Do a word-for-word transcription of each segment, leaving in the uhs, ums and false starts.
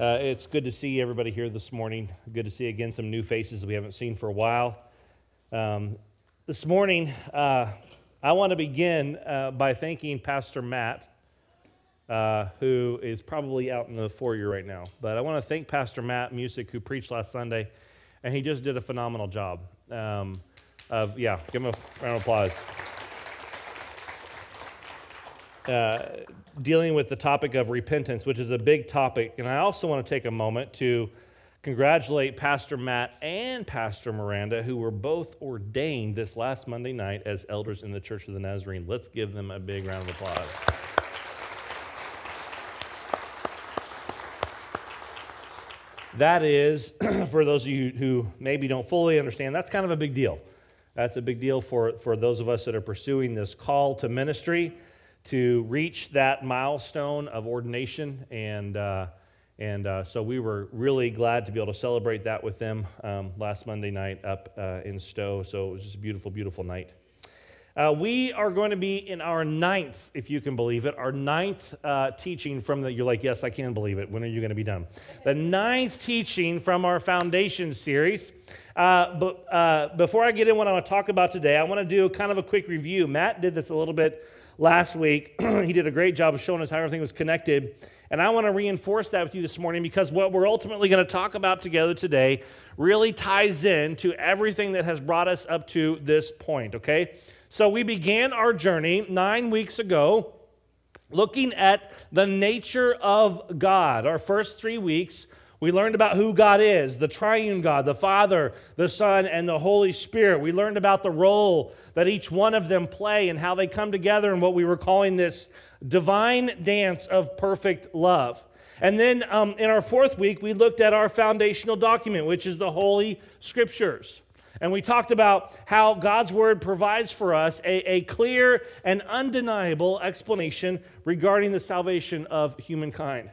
Uh, it's good to see everybody here this morning. Good to see, again, some new faces we haven't seen for a while. Um, this morning, uh, I want to begin uh, by thanking Pastor Matt, uh, who is probably out in the foyer right now. But I want to thank Pastor Matt Musick, who preached last Sunday, and he just did a phenomenal job. Um, of, yeah, give him a round of applause. Uh, dealing with the topic of repentance, which is a big topic. And I also want to take a moment to congratulate Pastor Matt and Pastor Miranda, who were both ordained this last Monday night as elders in the Church of the Nazarene. Let's give them a big round of applause. That is, for those of you who maybe don't fully understand, that's kind of a big deal. That's a big deal for, for those of us that are pursuing this call to ministry, to reach that milestone of ordination, and uh, and uh, so we were really glad to be able to celebrate that with them um, last Monday night up uh, in Stowe. So it was just a beautiful, beautiful night. Uh, we are going to be in our ninth, if you can believe it, our ninth uh, teaching from the, you're like, yes, I can believe it. When are you going to be done? The ninth teaching from our Foundation series. Uh, but uh, before I get in what I want to talk about today, I want to do kind of a quick review. Matt did this a little bit last week. He did a great job of showing us how everything was connected, and I want to reinforce that with you this morning, because what we're ultimately going to talk about together today really ties in to everything that has brought us up to this point, okay? So we began our journey nine weeks ago looking at the nature of God. Our first three weeks, we learned about who God is, the triune God, the Father, the Son, and the Holy Spirit. We learned about the role that each one of them play and how they come together in what we were calling this divine dance of perfect love. And then um, in our fourth week, we looked at our foundational document, which is the Holy Scriptures. And we talked about how God's Word provides for us a, a clear and undeniable explanation regarding the salvation of humankind.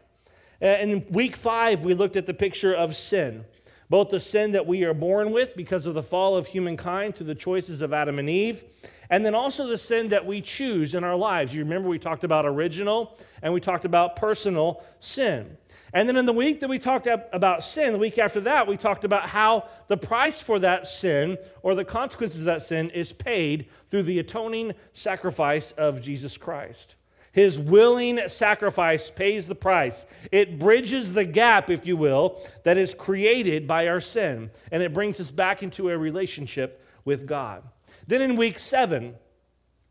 In week five, we looked at the picture of sin, both the sin that we are born with because of the fall of humankind through the choices of Adam and Eve, and then also the sin that we choose in our lives. You remember we talked about original, and we talked about personal sin. And then in the week that we talked about sin, the week after that, we talked about how the price for that sin, or the consequences of that sin, is paid through the atoning sacrifice of Jesus Christ. His willing sacrifice pays the price. It bridges the gap, if you will, that is created by our sin, and it brings us back into a relationship with God. Then in week seven,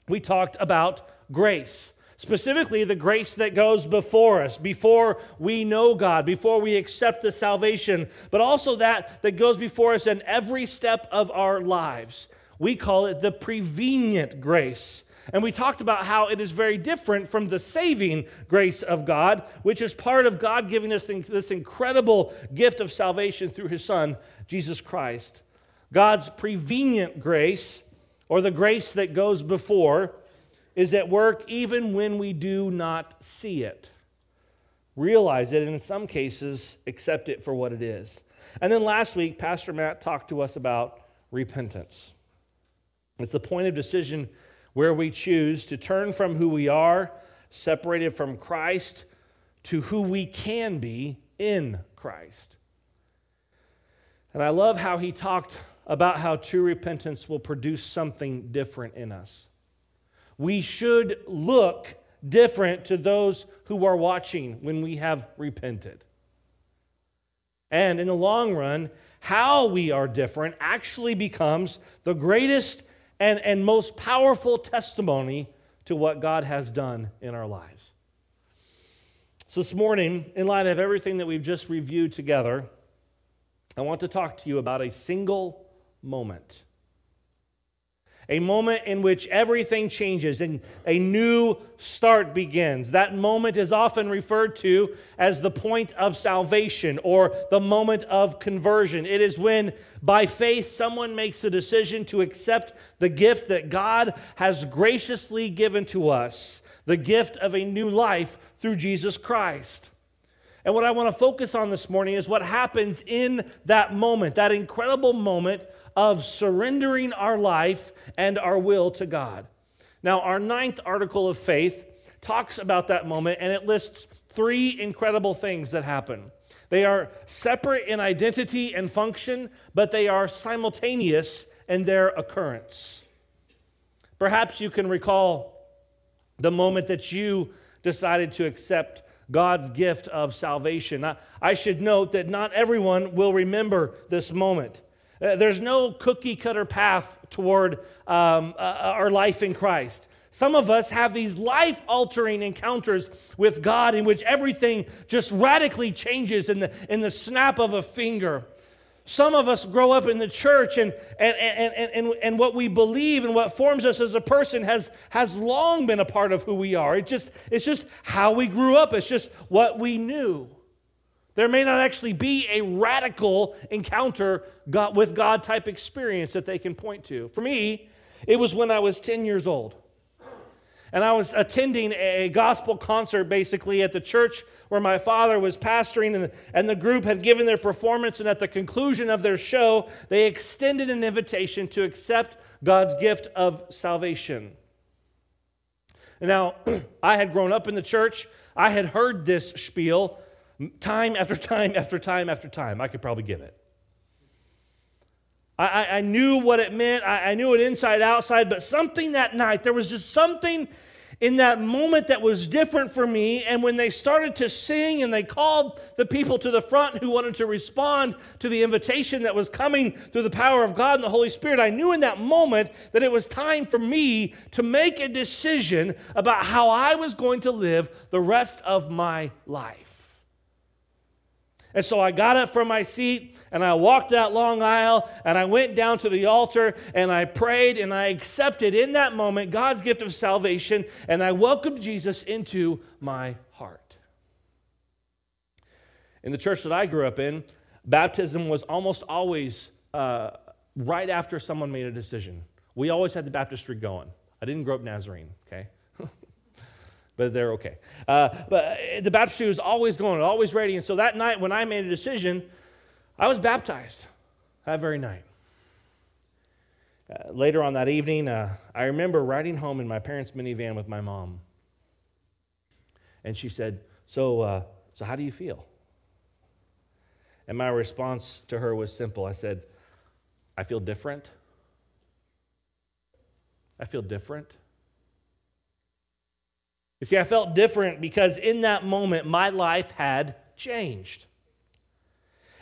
we talked about grace, specifically the grace that goes before us, before we know God, before we accept the salvation, but also that that goes before us in every step of our lives. We call it the prevenient grace. And we talked about how it is very different from the saving grace of God, which is part of God giving us this incredible gift of salvation through His Son, Jesus Christ. God's prevenient grace, or the grace that goes before, is at work even when we do not see it. Realize it, and in some cases, accept it for what it is. And then last week, Pastor Matt talked to us about repentance. It's the point of decision where we choose to turn from who we are, separated from Christ, to who we can be in Christ. And I love how he talked about how true repentance will produce something different in us. We should look different to those who are watching when we have repented. And in the long run, how we are different actually becomes the greatest And, and most powerful testimony to what God has done in our lives. So this morning, in light of everything that we've just reviewed together, I want to talk to you about a single moment. A moment in which everything changes and a new start begins. That moment is often referred to as the point of salvation, or the moment of conversion. It is when, by faith, someone makes a decision to accept the gift that God has graciously given to us, the gift of a new life through Jesus Christ. And what I want to focus on this morning is what happens in that moment, that incredible moment of surrendering our life and our will to God. Now, our ninth article of faith talks about that moment, and it lists three incredible things that happen. They are separate in identity and function, but they are simultaneous in their occurrence. Perhaps you can recall the moment that you decided to accept God's gift of salvation. I, I should note that not everyone will remember this moment. Uh, there's no cookie-cutter path toward um, uh, our life in Christ. Some of us have these life-altering encounters with God in which everything just radically changes in the, in the snap of a finger. Some of us grow up in the church, and, and, and, and, and, and what we believe and what forms us as a person has, has long been a part of who we are. It just, it's just how we grew up. It's just what we knew. There may not actually be a radical encounter God, with God type experience that they can point to. For me, it was when I was ten years old. And I was attending a gospel concert, basically, at the church where my father was pastoring, and, and the group had given their performance, and at the conclusion of their show, they extended an invitation to accept God's gift of salvation. And now, I had grown up in the church. I had heard this spiel time after time after time after time. I could probably give it. I, I knew what it meant. I, I knew it inside, outside, but something that night, there was just something in that moment that was different for me. And when they started to sing and they called the people to the front who wanted to respond to the invitation that was coming through the power of God and the Holy Spirit, I knew in that moment that it was time for me to make a decision about how I was going to live the rest of my life. And so I got up from my seat, and I walked that long aisle, and I went down to the altar, and I prayed, and I accepted in that moment God's gift of salvation, and I welcomed Jesus into my heart. In the church that I grew up in, baptism was almost always uh, right after someone made a decision. We always had the baptistry going. I didn't grow up Nazarene, okay? But they're okay. Uh, but the baptistry was always going, always ready. And so that night when I made a decision, I was baptized that very night. Uh, later on that evening, uh, I remember riding home in my parents' minivan with my mom. And she said, so, uh, so how do you feel? And my response to her was simple. I said, I feel different. I feel different. You see, I felt different because in that moment, my life had changed.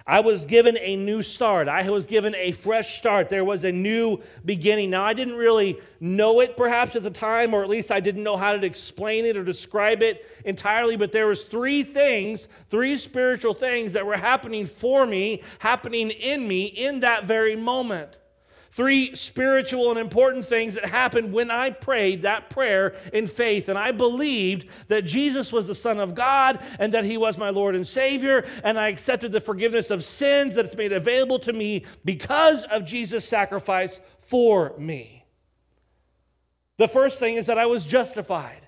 I was given a new start. I was given a fresh start. There was a new beginning. Now, I didn't really know it perhaps at the time, or at least I didn't know how to explain it or describe it entirely, but there was three things, three spiritual things that were happening for me, happening in me in that very moment. Three spiritual and important things that happened when I prayed that prayer in faith. And I believed that Jesus was the Son of God and that He was my Lord and Savior. And I accepted the forgiveness of sins that's made available to me because of Jesus' sacrifice for me. The first thing is that I was justified.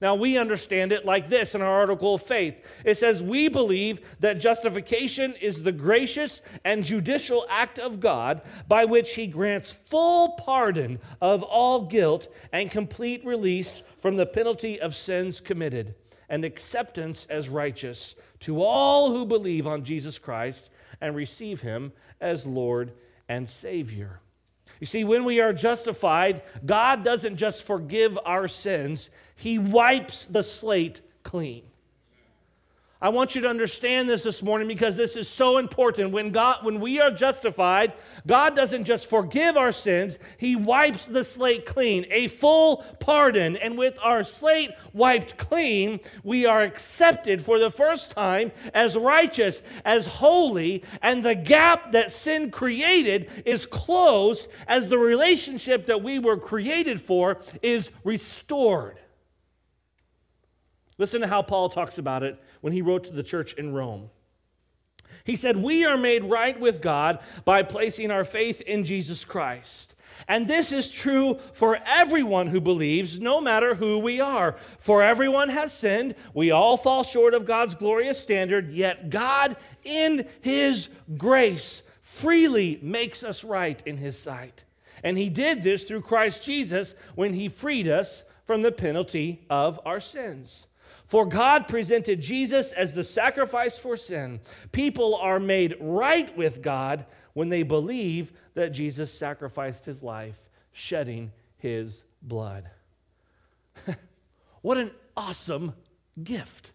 Now, we understand it like this in our Article of Faith. It says, we believe that justification is the gracious and judicial act of God by which He grants full pardon of all guilt and complete release from the penalty of sins committed and acceptance as righteous to all who believe on Jesus Christ and receive Him as Lord and Savior. You see, when we are justified, God doesn't just forgive our sins. He wipes the slate clean. I want you to understand this this morning because this is so important. When God, when we are justified, God doesn't just forgive our sins. He wipes the slate clean, a full pardon. And with our slate wiped clean, we are accepted for the first time as righteous, as holy, and the gap that sin created is closed as the relationship that we were created for is restored. Listen to how Paul talks about it when he wrote to the church in Rome. He said, we are made right with God by placing our faith in Jesus Christ. And this is true for everyone who believes, no matter who we are. For everyone has sinned. We all fall short of God's glorious standard, yet God, in His grace, freely makes us right in His sight. And He did this through Christ Jesus when He freed us from the penalty of our sins. For God presented Jesus as the sacrifice for sin. People are made right with God when they believe that Jesus sacrificed his life, shedding his blood. What an awesome gift.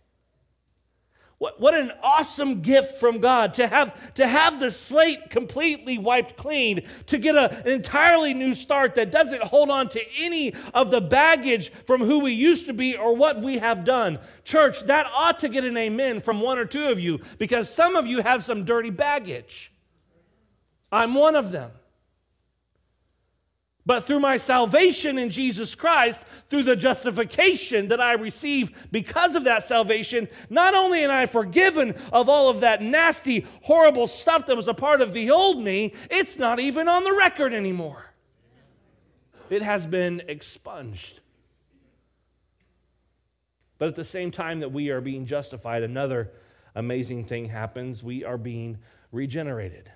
What, what an awesome gift from God to have, to have the slate completely wiped clean, to get a, an entirely new start that doesn't hold on to any of the baggage from who we used to be or what we have done. Church, that ought to get an amen from one or two of you, because some of you have some dirty baggage. I'm one of them. But through my salvation in Jesus Christ, through the justification that I receive because of that salvation, not only am I forgiven of all of that nasty, horrible stuff that was a part of the old me, it's not even on the record anymore. It has been expunged. But at the same time that we are being justified, another amazing thing happens. We are being regenerated.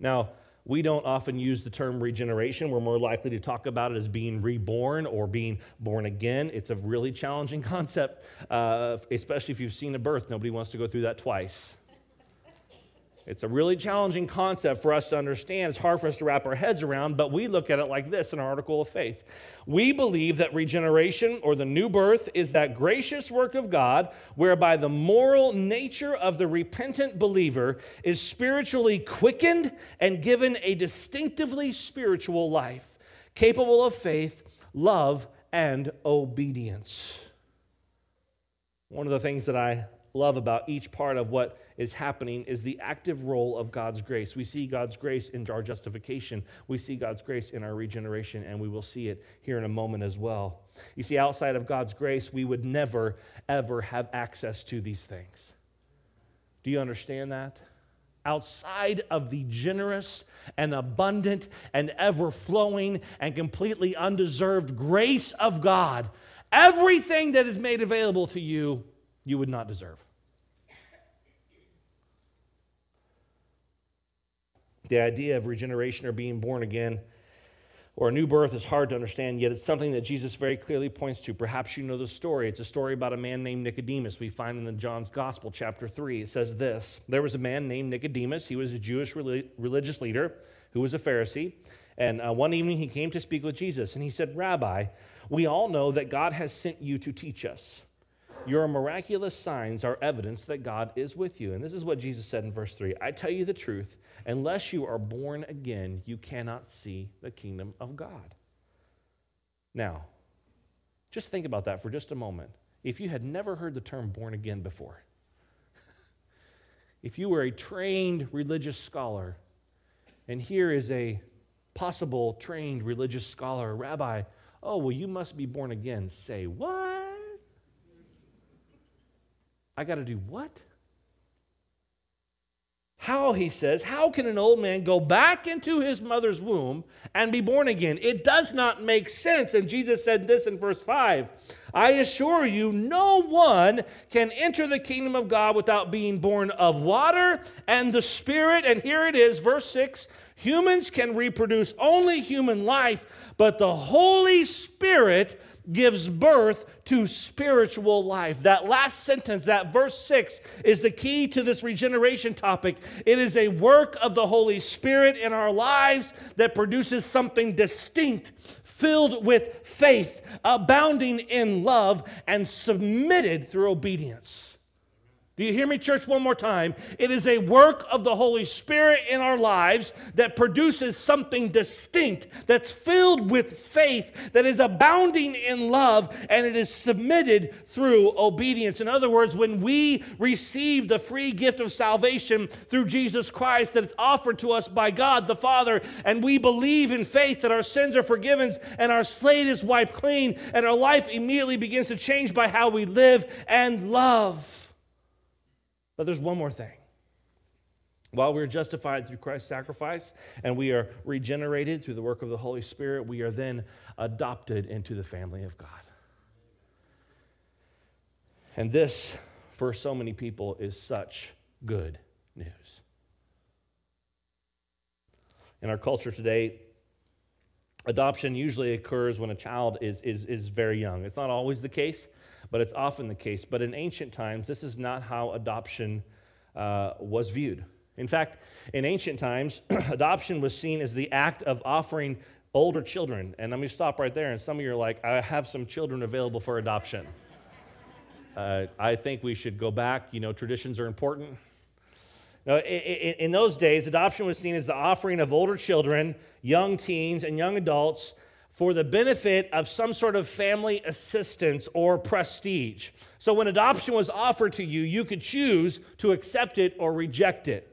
Now, we don't often use the term regeneration. We're more likely to talk about it as being reborn or being born again. It's a really challenging concept, uh, especially if you've seen a birth. Nobody wants to go through that twice. It's a really challenging concept for us to understand. It's hard for us to wrap our heads around, but we look at it like this in our Article of Faith. We believe that regeneration, or the new birth, is that gracious work of God whereby the moral nature of the repentant believer is spiritually quickened and given a distinctively spiritual life, capable of faith, love, and obedience. One of the things that I love about each part of what is happening is the active role of God's grace. We see God's grace in our justification. We see God's grace in our regeneration, and we will see it here in a moment as well. You see, outside of God's grace, we would never, ever have access to these things. Do you understand that? Outside of the generous and abundant and ever-flowing and completely undeserved grace of God, everything that is made available to you, you would not deserve. The idea of regeneration or being born again or a new birth is hard to understand, yet it's something that Jesus very clearly points to. Perhaps you know the story. It's a story about a man named Nicodemus we find in the John's Gospel, chapter three. It says this: there was a man named Nicodemus. He was a Jewish religious leader who was a Pharisee. And uh, one evening he came to speak with Jesus, and he said, "Rabbi, we all know that God has sent you to teach us. Your miraculous signs are evidence that God is with you." And this is what Jesus said in verse three. "I tell you the truth, unless you are born again, you cannot see the kingdom of God." Now, just think about that for just a moment. If you had never heard the term born again before, if you were a trained religious scholar, and here is a possible trained religious scholar, "Rabbi, oh, well, you must be born again." Say, "What? I got to do what?" How, he says, how can an old man go back into his mother's womb and be born again? It does not make sense. And Jesus said this in verse five, "I assure you, no one can enter the kingdom of God without being born of water and the Spirit." And here it is, verse six, "Humans can reproduce only human life, but the Holy Spirit gives birth to spiritual life." That last sentence, that verse six, is the key to this regeneration topic. It is a work of the Holy Spirit in our lives that produces something distinct, filled with faith, abounding in love, and submitted through obedience. Do you hear me, church, one more time? It is a work of the Holy Spirit in our lives that produces something distinct, that's filled with faith, that is abounding in love, and it is submitted through obedience. In other words, when we receive the free gift of salvation through Jesus Christ that is offered to us by God the Father, and we believe in faith that our sins are forgiven and our slate is wiped clean, and our life immediately begins to change by how we live and love. But there's one more thing. While we're justified through Christ's sacrifice and we are regenerated through the work of the Holy Spirit, we are then adopted into the family of God. And this, for so many people, is such good news. In our culture today, adoption usually occurs when a child is, is, is very young. It's not always the case. but it's often the case. But in ancient times, this is not how adoption uh, was viewed. In fact, in ancient times, adoption was seen as the act of offering older children. And let me stop right there, and some of you are like, I have some children available for adoption. uh, I think we should go back. You know, traditions are important. Now, in those days, adoption was seen as the offering of older children, young teens, and young adults for the benefit of some sort of family assistance or prestige. So when adoption was offered to you, you could choose to accept it or reject it.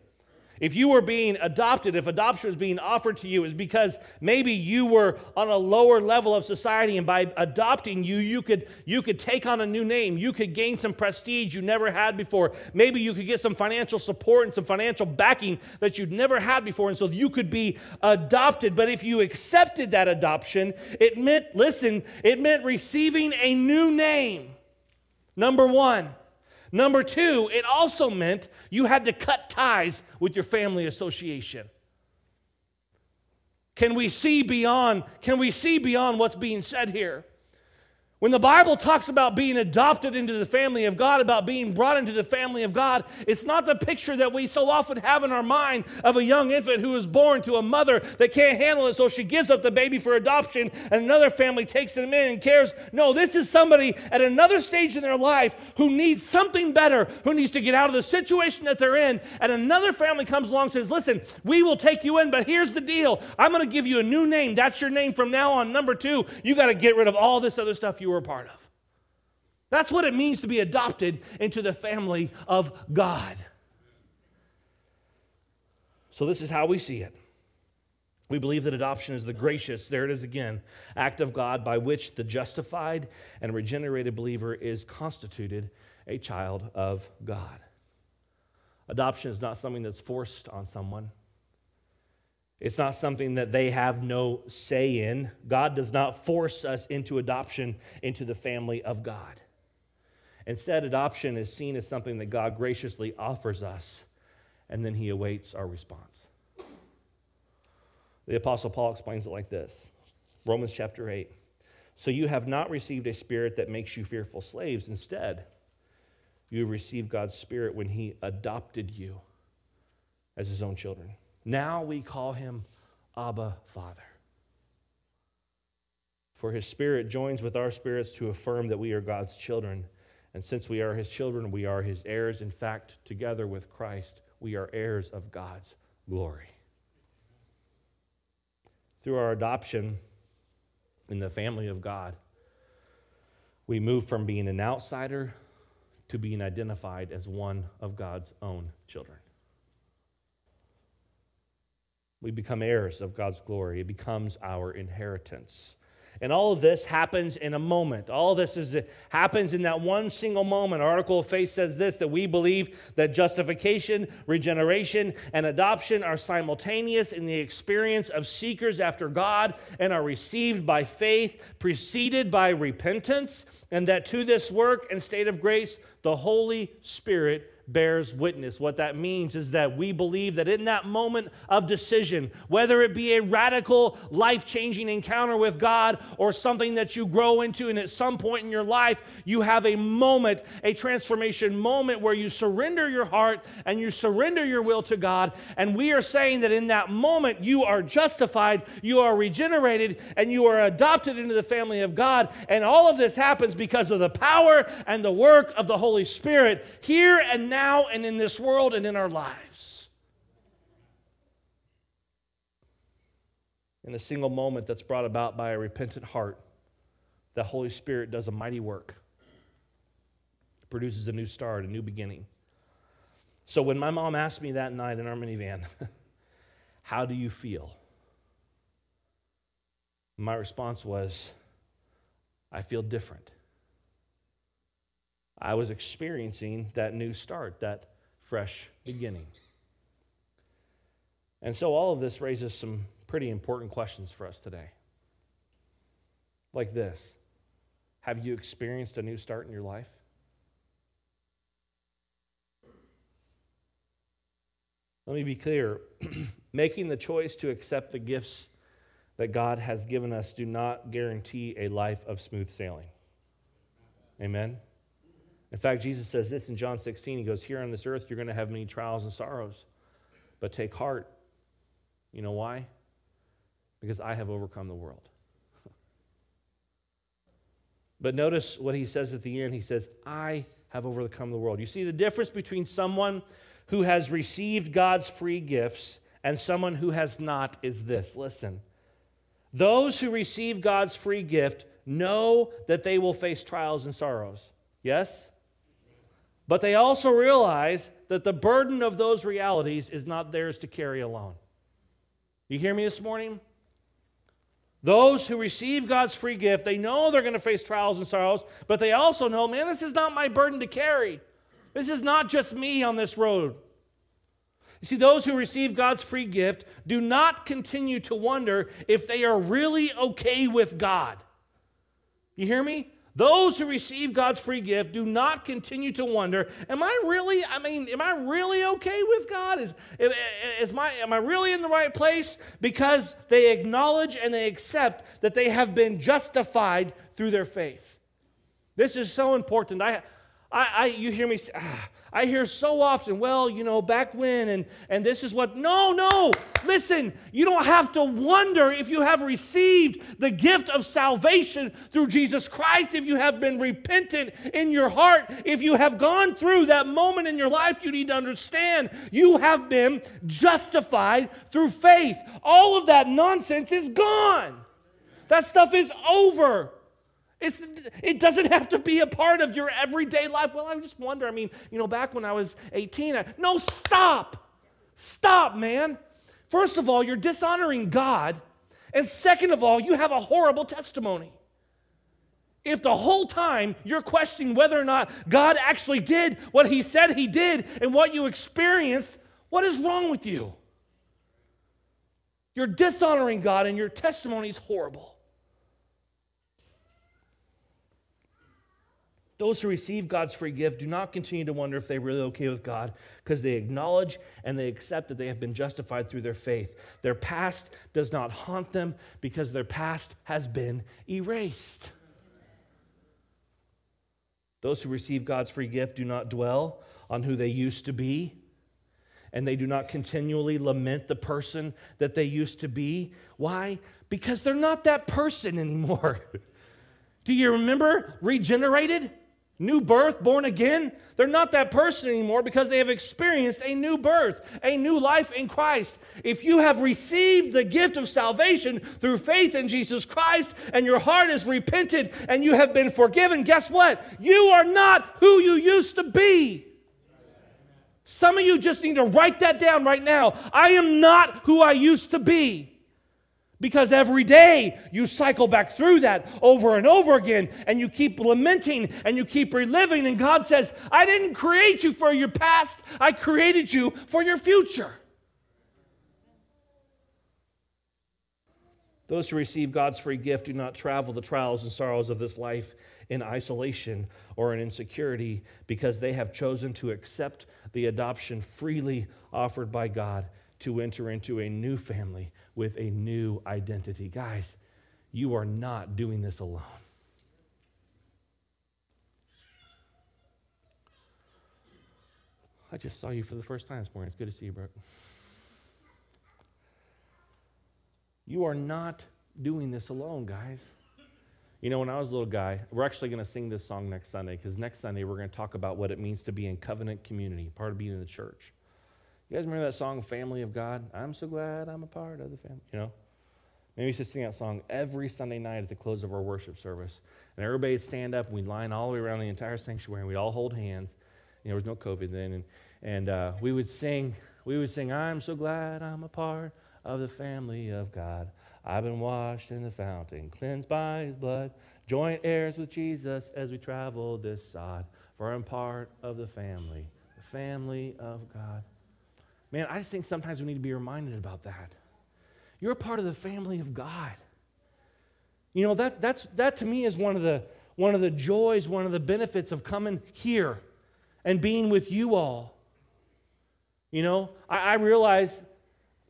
If you were being adopted, if adoption was being offered to you, it was because maybe you were on a lower level of society, and by adopting you, you could, you could take on a new name. You could gain some prestige you never had before. Maybe you could get some financial support and some financial backing that you'd never had before, and so you could be adopted. But if you accepted that adoption, it meant, listen, it meant receiving a new name, number one. Number two, it also meant you had to cut ties with your family association. Can we see beyond, can we see beyond what's being said here? When the Bible talks about being adopted into the family of God, about being brought into the family of God, it's not the picture that we so often have in our mind of a young infant who is born to a mother that can't handle it, so she gives up the baby for adoption, and another family takes him in and cares. No, this is somebody at another stage in their life who needs something better, who needs to get out of the situation that they're in, and another family comes along and says, listen, we will take you in, but here's the deal. I'm going to give you a new name. That's your name from now on. Number two, you got to get rid of all this other stuff you were a part of. That's what it means to be adopted into the family of God. So this is how we see it. We believe that adoption is the gracious, there it is again, act of God by which the justified and regenerated believer is constituted a child of God. Adoption is not something that's forced on someone. It's not something that they have no say in. God does not force us into adoption into the family of God. Instead, adoption is seen as something that God graciously offers us, and then he awaits our response. The Apostle Paul explains it like this. Romans chapter eight. So you have not received a spirit that makes you fearful slaves. Instead, you have received God's spirit when he adopted you as his own children. Now we call him Abba, Father. For his spirit joins with our spirits to affirm that we are God's children. And since we are his children, we are his heirs. In fact, together with Christ, we are heirs of God's glory. Through our adoption in the family of God, we move from being an outsider to being identified as one of God's own children. We become heirs of God's glory. It becomes our inheritance. And all of this happens in a moment. All of this is, happens in that one single moment. Article of Faith says this, that we believe that justification, regeneration, and adoption are simultaneous in the experience of seekers after God and are received by faith, preceded by repentance, and that to this work and state of grace, the Holy Spirit bears witness. What that means is that we believe that in that moment of decision, whether it be a radical, life-changing encounter with God or something that you grow into, and at some point in your life, you have a moment, a transformation moment where you surrender your heart and you surrender your will to God, and we are saying that in that moment, you are justified, you are regenerated, and you are adopted into the family of God, and all of this happens because of the power and the work of the Holy Spirit here and now. Now and in this world and in our lives. In a single moment that's brought about by a repentant heart, the Holy Spirit does a mighty work. It produces a new start, a new beginning. So when my mom asked me that night in our minivan, how do you feel? My response was, I feel different. I was experiencing that new start, that fresh beginning. And so all of this raises some pretty important questions for us today. Like this, have you experienced a new start in your life? Let me be clear. Making the choice to accept the gifts that God has given us do not guarantee a life of smooth sailing. Amen? In fact, Jesus says this in John sixteen. He goes, here on this earth, you're going to have many trials and sorrows, but take heart. You know why? Because I have overcome the world. But notice what he says at the end. He says, I have overcome the world. You see the difference between someone who has received God's free gifts and someone who has not is this. Listen. Those who receive God's free gift know that they will face trials and sorrows. Yes? But they also realize that the burden of those realities is not theirs to carry alone. You hear me this morning? Those who receive God's free gift, they know they're going to face trials and sorrows, but they also know, man, this is not my burden to carry. This is not just me on this road. You see, those who receive God's free gift do not continue to wonder if they are really okay with God. You hear me? Those who receive God's free gift do not continue to wonder, am I really, I mean, am I really okay with God? Is, is my, am I really in the right place? Because they acknowledge and they accept that they have been justified through their faith. This is so important. I, I, I you hear me, I hear so often, well, you know, back when, and, and this is what, no, no, listen, you don't have to wonder if you have received the gift of salvation through Jesus Christ, if you have been repentant in your heart, if you have gone through that moment in your life. You need to understand you have been justified through faith. All of that nonsense is gone. That stuff is over. It's, it doesn't have to be a part of your everyday life. Well, I just wonder, I mean, you know, back when I was eighteen, I, no, stop. Stop, man. First of all, you're dishonoring God. And second of all, you have a horrible testimony. If the whole time you're questioning whether or not God actually did what he said he did and what you experienced, what is wrong with you? You're dishonoring God and your testimony is horrible. Those who receive God's free gift do not continue to wonder if they're really okay with God, because they acknowledge and they accept that they have been justified through their faith. Their past does not haunt them because their past has been erased. Those who receive God's free gift do not dwell on who they used to be, and they do not continually lament the person that they used to be. Why? Because they're not that person anymore. Do you remember regenerated? New birth, born again? They're not that person anymore because they have experienced a new birth, a new life in Christ. If you have received the gift of salvation through faith in Jesus Christ and your heart is repented and you have been forgiven, guess what? You are not who you used to be. Some of you just need to write that down right now. I am not who I used to be. Because every day you cycle back through that over and over again, and you keep lamenting and you keep reliving, and God says, I didn't create you for your past, I created you for your future. Those who receive God's free gift do not travel the trials and sorrows of this life in isolation or in insecurity, because they have chosen to accept the adoption freely offered by God to enter into a new family with a new identity. Guys, you are not doing this alone. I just saw you for the first time this morning. It's good to see you, Brooke. You are not doing this alone, guys. You know, when I was a little guy, we're actually going to sing this song next Sunday, because next Sunday we're going to talk about what it means to be in covenant community, part of being in the church. You guys remember that song, Family of God? I'm so glad I'm a part of the family, you know? Maybe we should sing that song every Sunday night at the close of our worship service. And everybody would stand up, and we'd line all the way around the entire sanctuary, and we'd all hold hands. You know, there was no COVID then. And, and uh, we would sing, we would sing, I'm so glad I'm a part of the family of God. I've been washed in the fountain, cleansed by his blood. Joint heirs with Jesus as we travel this sod. For I'm part of the family, the family of God. Man, I just think sometimes we need to be reminded about that. You're a part of the family of God. You know, that that's that to me is one of the one of the joys, one of the benefits of coming here and being with you all. You know, I, I realize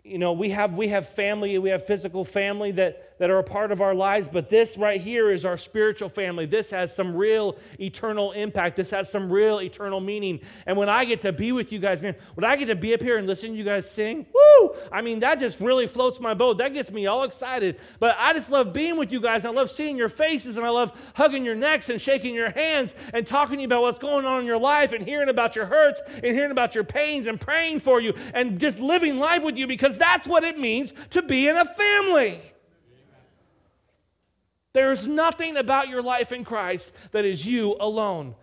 you know, we have we have family, we have physical family that, that are a part of our lives, but this right here is our spiritual family. This has some real eternal impact. This has some real eternal meaning. And when I get to be with you guys, man, when I get to be up here and listen to you guys sing, woo! I mean, that just really floats my boat. That gets me all excited. But I just love being with you guys. I love seeing your faces, and I love hugging your necks and shaking your hands and talking to you about what's going on in your life and hearing about your hurts and hearing about your pains and praying for you and just living life with you, because that's what it means to be in a family. Amen. There's nothing about your life in Christ that is you alone,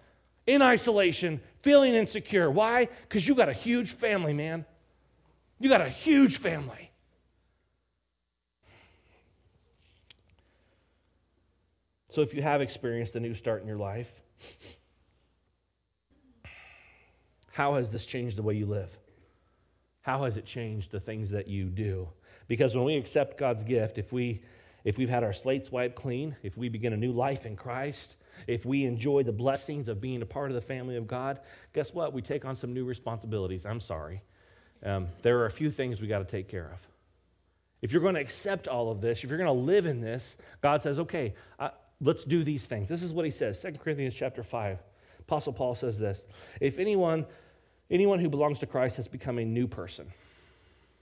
in isolation, feeling insecure. Why? Because you got a huge family, man. You got a huge family. So if you have experienced a new start in your life, how has this changed the way you live? How has it changed the things that you do? Because when we accept God's gift, if, we, if we've had our slates wiped clean, if we begin a new life in Christ, if we enjoy the blessings of being a part of the family of God, guess what? We take on some new responsibilities. I'm sorry. Um, there are a few things we got to take care of. If you're going to accept all of this, if you're going to live in this, God says, okay, I, let's do these things. This is what he says, Second Corinthians chapter five. Apostle Paul says this, if anyone... Anyone who belongs to Christ has become a new person.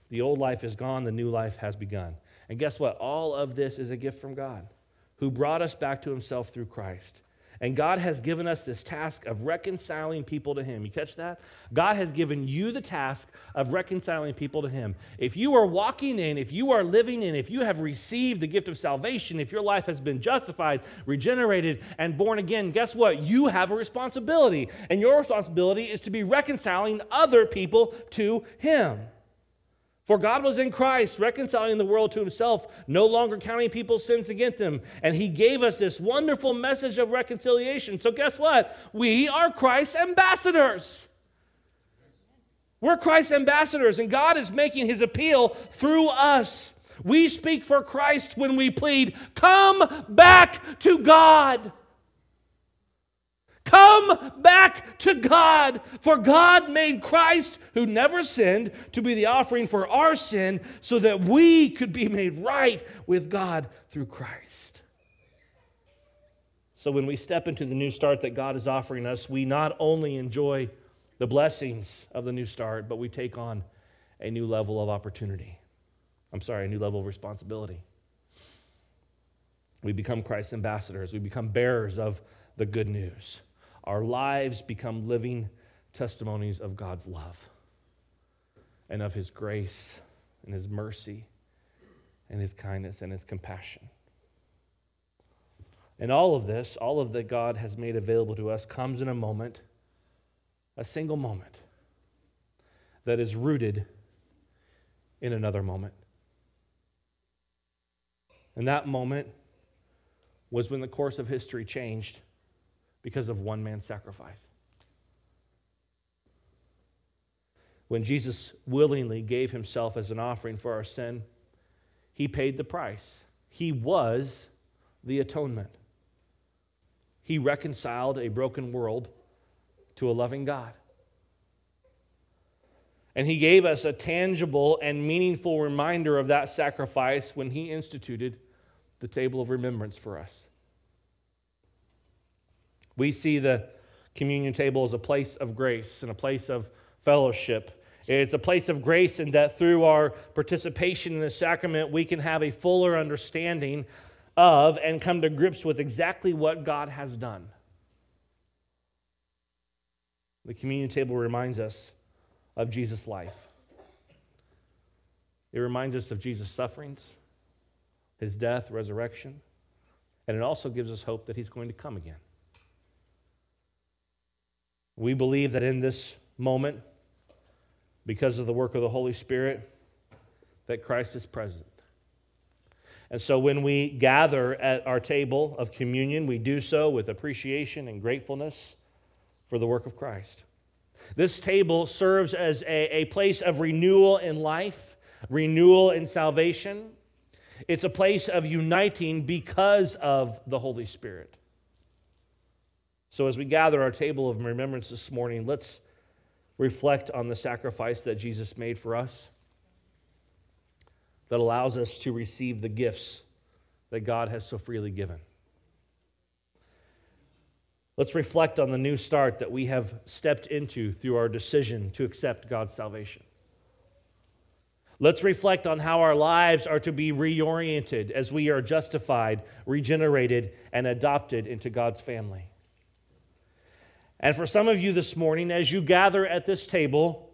The old life is gone, the new life has begun. And guess what? All of this is a gift from God, who brought us back to himself through Christ. And God has given us this task of reconciling people to him. You catch that? God has given you the task of reconciling people to him. If you are walking in, if you are living in, if you have received the gift of salvation, if your life has been justified, regenerated, and born again, guess what? You have a responsibility. And your responsibility is to be reconciling other people to him. For God was in Christ, reconciling the world to himself, no longer counting people's sins against them. And he gave us this wonderful message of reconciliation. So guess what? We are Christ's ambassadors. We're Christ's ambassadors, and God is making his appeal through us. We speak for Christ when we plead, come back to God. Come back to God, for God made Christ, who never sinned, to be the offering for our sin so that we could be made right with God through Christ. So when we step into the new start that God is offering us, we not only enjoy the blessings of the new start, but we take on a new level of opportunity. I'm sorry, a new level of responsibility. We become Christ's ambassadors. We become bearers of the good news. Our lives become living testimonies of God's love and of his grace and his mercy and his kindness and his compassion. And all of this, all of that God has made available to us comes in a moment, a single moment, that is rooted in another moment. And that moment was when the course of history changed because of one man's sacrifice. When Jesus willingly gave himself as an offering for our sin, he paid the price. He was the atonement. He reconciled a broken world to a loving God. And he gave us a tangible and meaningful reminder of that sacrifice when he instituted the table of remembrance for us. We see the communion table as a place of grace and a place of fellowship. It's a place of grace in that through our participation in the sacrament, we can have a fuller understanding of and come to grips with exactly what God has done. The communion table reminds us of Jesus' life. It reminds us of Jesus' sufferings, his death, resurrection, and it also gives us hope that he's going to come again. We believe that in this moment, because of the work of the Holy Spirit, that Christ is present. And so when we gather at our table of communion, we do so with appreciation and gratefulness for the work of Christ. This table serves as a, a place of renewal in life, renewal in salvation. It's a place of uniting because of the Holy Spirit. So as we gather our table of remembrance this morning, let's reflect on the sacrifice that Jesus made for us. that allows us to receive the gifts that God has so freely given. Let's reflect on the new start that we have stepped into through our decision to accept God's salvation. Let's reflect on how our lives are to be reoriented as we are justified, regenerated, and adopted into God's family. And for some of you this morning, as you gather at this table,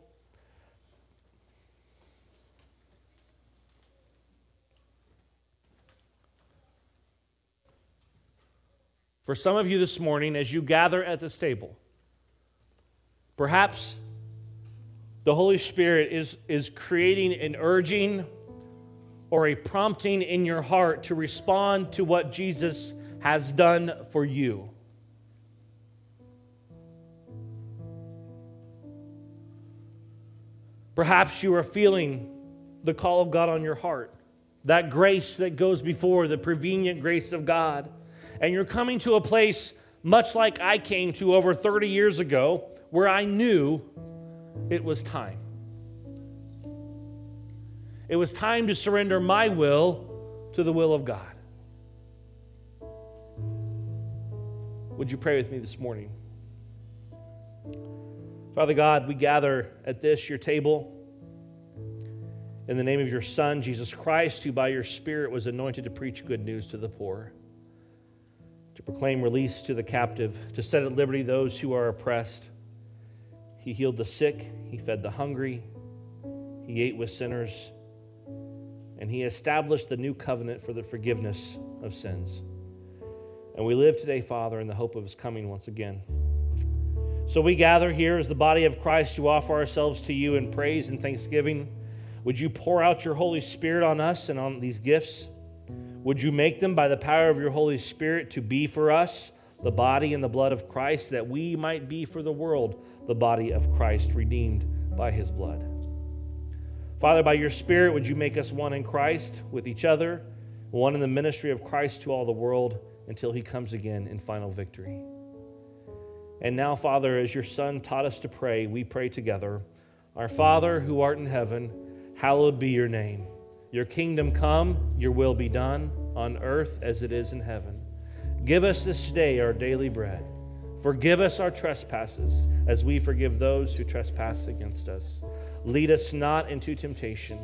For some of you this morning, as you gather at this table, perhaps the Holy Spirit is, is creating an urging or a prompting in your heart to respond to what Jesus has done for you. Perhaps you are feeling the call of God on your heart, that grace that goes before, the prevenient grace of God. And you're coming to a place much like I came to over thirty years ago, where I knew it was time. It was time to surrender my will to the will of God. Would you pray with me this morning? Father God, we gather at this, your table, in the name of your Son, Jesus Christ, who by your Spirit was anointed to preach good news to the poor, to proclaim release to the captive, to set at liberty those who are oppressed. He healed the sick, he fed the hungry, he ate with sinners, and he established the new covenant for the forgiveness of sins. And we live today, Father, in the hope of his coming once again. So we gather here as the body of Christ to offer ourselves to you in praise and thanksgiving. Would you pour out your Holy Spirit on us and on these gifts? Would you make them by the power of your Holy Spirit to be for us the body and the blood of Christ, that we might be for the world the body of Christ, redeemed by his blood. Father, by your Spirit, would you make us one in Christ with each other, one in the ministry of Christ to all the world until he comes again in final victory. And now, Father, as your Son taught us to pray, we pray together. Our Father who art in heaven, hallowed be your name. Your kingdom come, your will be done, on earth as it is in heaven. Give us this day our daily bread. Forgive us our trespasses, as we forgive those who trespass against us. Lead us not into temptation,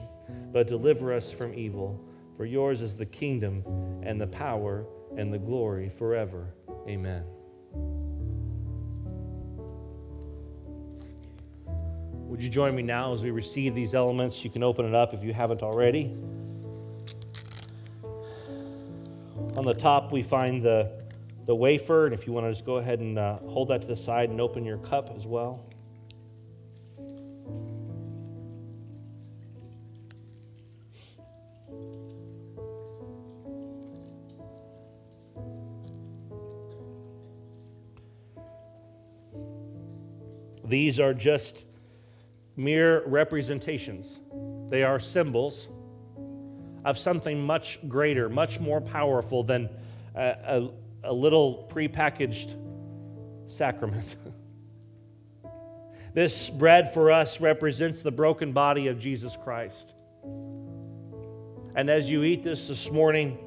but deliver us from evil. For yours is the kingdom and the power and the glory forever. Amen. Would you join me now as we receive these elements? You can open it up if you haven't already. On the top, we find the, the wafer, and if you want to just go ahead and uh, hold that to the side and open your cup as well. These are just mere representations. They are symbols of something much greater, much more powerful than a, a, a little prepackaged sacrament. This bread for us represents the broken body of Jesus Christ. And as you eat this this morning,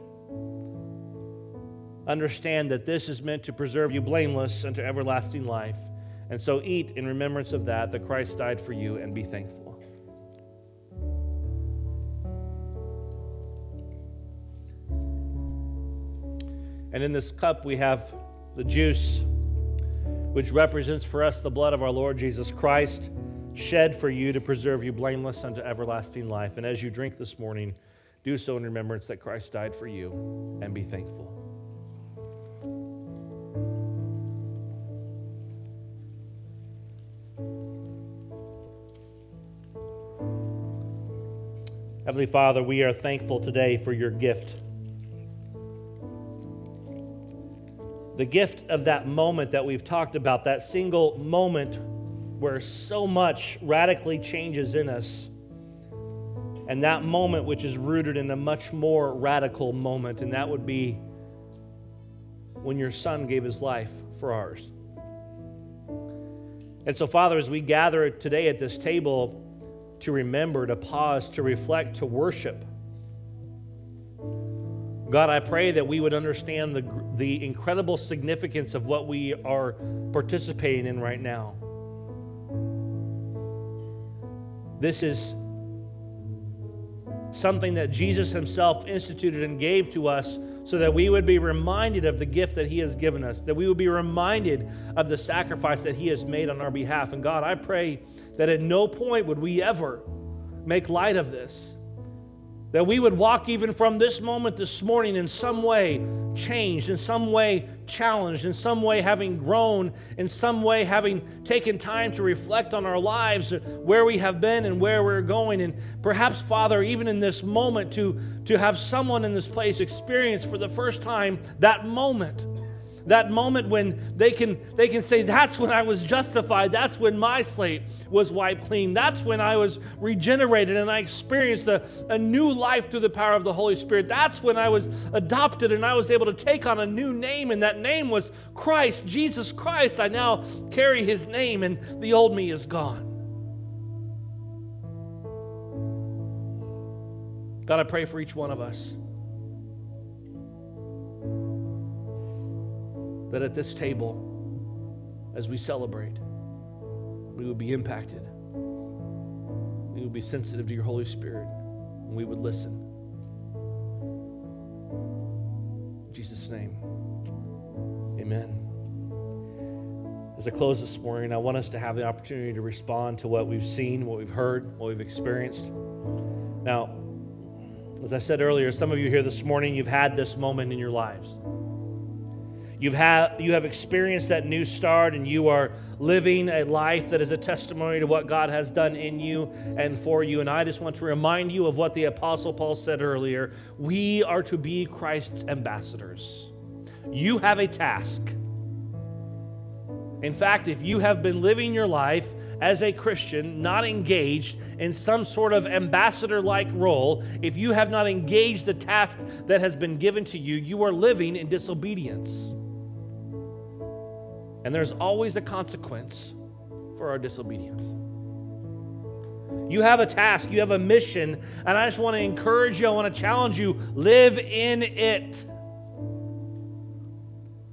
understand that this is meant to preserve you blameless unto everlasting life. And so eat in remembrance of that, that Christ died for you, and be thankful. And in this cup we have the juice, which represents for us the blood of our Lord Jesus Christ, shed for you to preserve you blameless unto everlasting life. And as you drink this morning, do so in remembrance that Christ died for you, and be thankful. Heavenly Father, we are thankful today for your gift. The gift of that moment that we've talked about, that single moment where so much radically changes in us, and that moment which is rooted in a much more radical moment, and that would be when your Son gave his life for ours. And so, Father, as we gather today at this table to remember, to pause, to reflect, to worship, God, I pray that we would understand the, the incredible significance of what we are participating in right now. This is something that Jesus himself instituted and gave to us so that we would be reminded of the gift that he has given us, that we would be reminded of the sacrifice that he has made on our behalf. And God, I pray that at no point would we ever make light of this, that we would walk even from this moment this morning in some way changed, in some way challenged, in some way having grown, in some way having taken time to reflect on our lives, where we have been and where we're going. And perhaps, Father, even in this moment, to, to have someone in this place experience for the first time that moment, that moment when they can, they can say, that's when I was justified. That's when my slate was wiped clean. That's when I was regenerated and I experienced a, a new life through the power of the Holy Spirit. That's when I was adopted and I was able to take on a new name, and that name was Christ, Jesus Christ. I now carry his name and the old me is gone. God, I pray for each one of us, that at this table, as we celebrate, we would be impacted. We would be sensitive to your Holy Spirit, and we would listen. In Jesus' name, amen. As I close this morning, I want us to have the opportunity to respond to what we've seen, what we've heard, what we've experienced. Now, as I said earlier, some of you here this morning, you've had this moment in your lives. You've have, you have experienced that new start, and you are living a life that is a testimony to what God has done in you and for you. And I just want to remind you of what the Apostle Paul said earlier. We are to be Christ's ambassadors. You have a task. In fact, if you have been living your life as a Christian, not engaged in some sort of ambassador-like role, if you have not engaged the task that has been given to you, you are living in disobedience. And there's always a consequence for our disobedience. You have a task, you have a mission, and I just want to encourage you, I want to challenge you, live in it.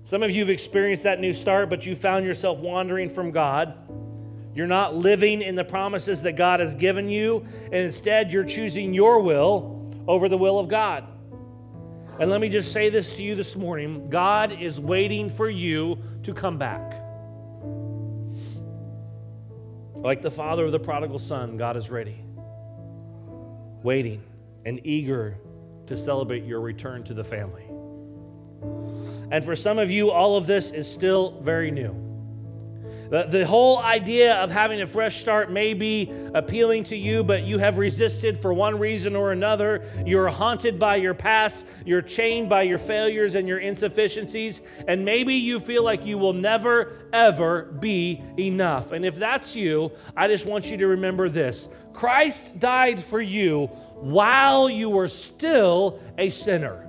Some of you have experienced that new start, but you found yourself wandering from God. You're not living in the promises that God has given you, and instead you're choosing your will over the will of God. And let me just say this to you this morning. God is waiting for you to come back. Like the father of the prodigal son, God is ready, waiting and eager to celebrate your return to the family. And for some of you, all of this is still very new. The, the whole idea of having a fresh start may be appealing to you, but you have resisted for one reason or another. You're haunted by your past. You're chained by your failures and your insufficiencies. And maybe you feel like you will never, ever be enough. And if that's you, I just want you to remember this. Christ died for you while you were still a sinner.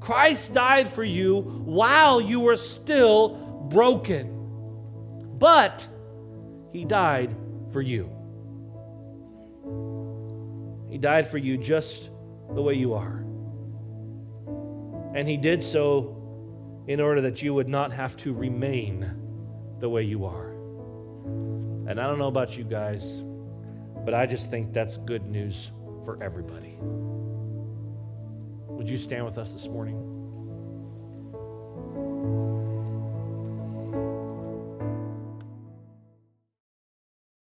Christ died for you while you were still broken. broken, but he died for you. He died for you just the way you are. And he did so in order that you would not have to remain the way you are. And I don't know about you guys, but I just think that's good news for everybody. Would you stand with us this morning?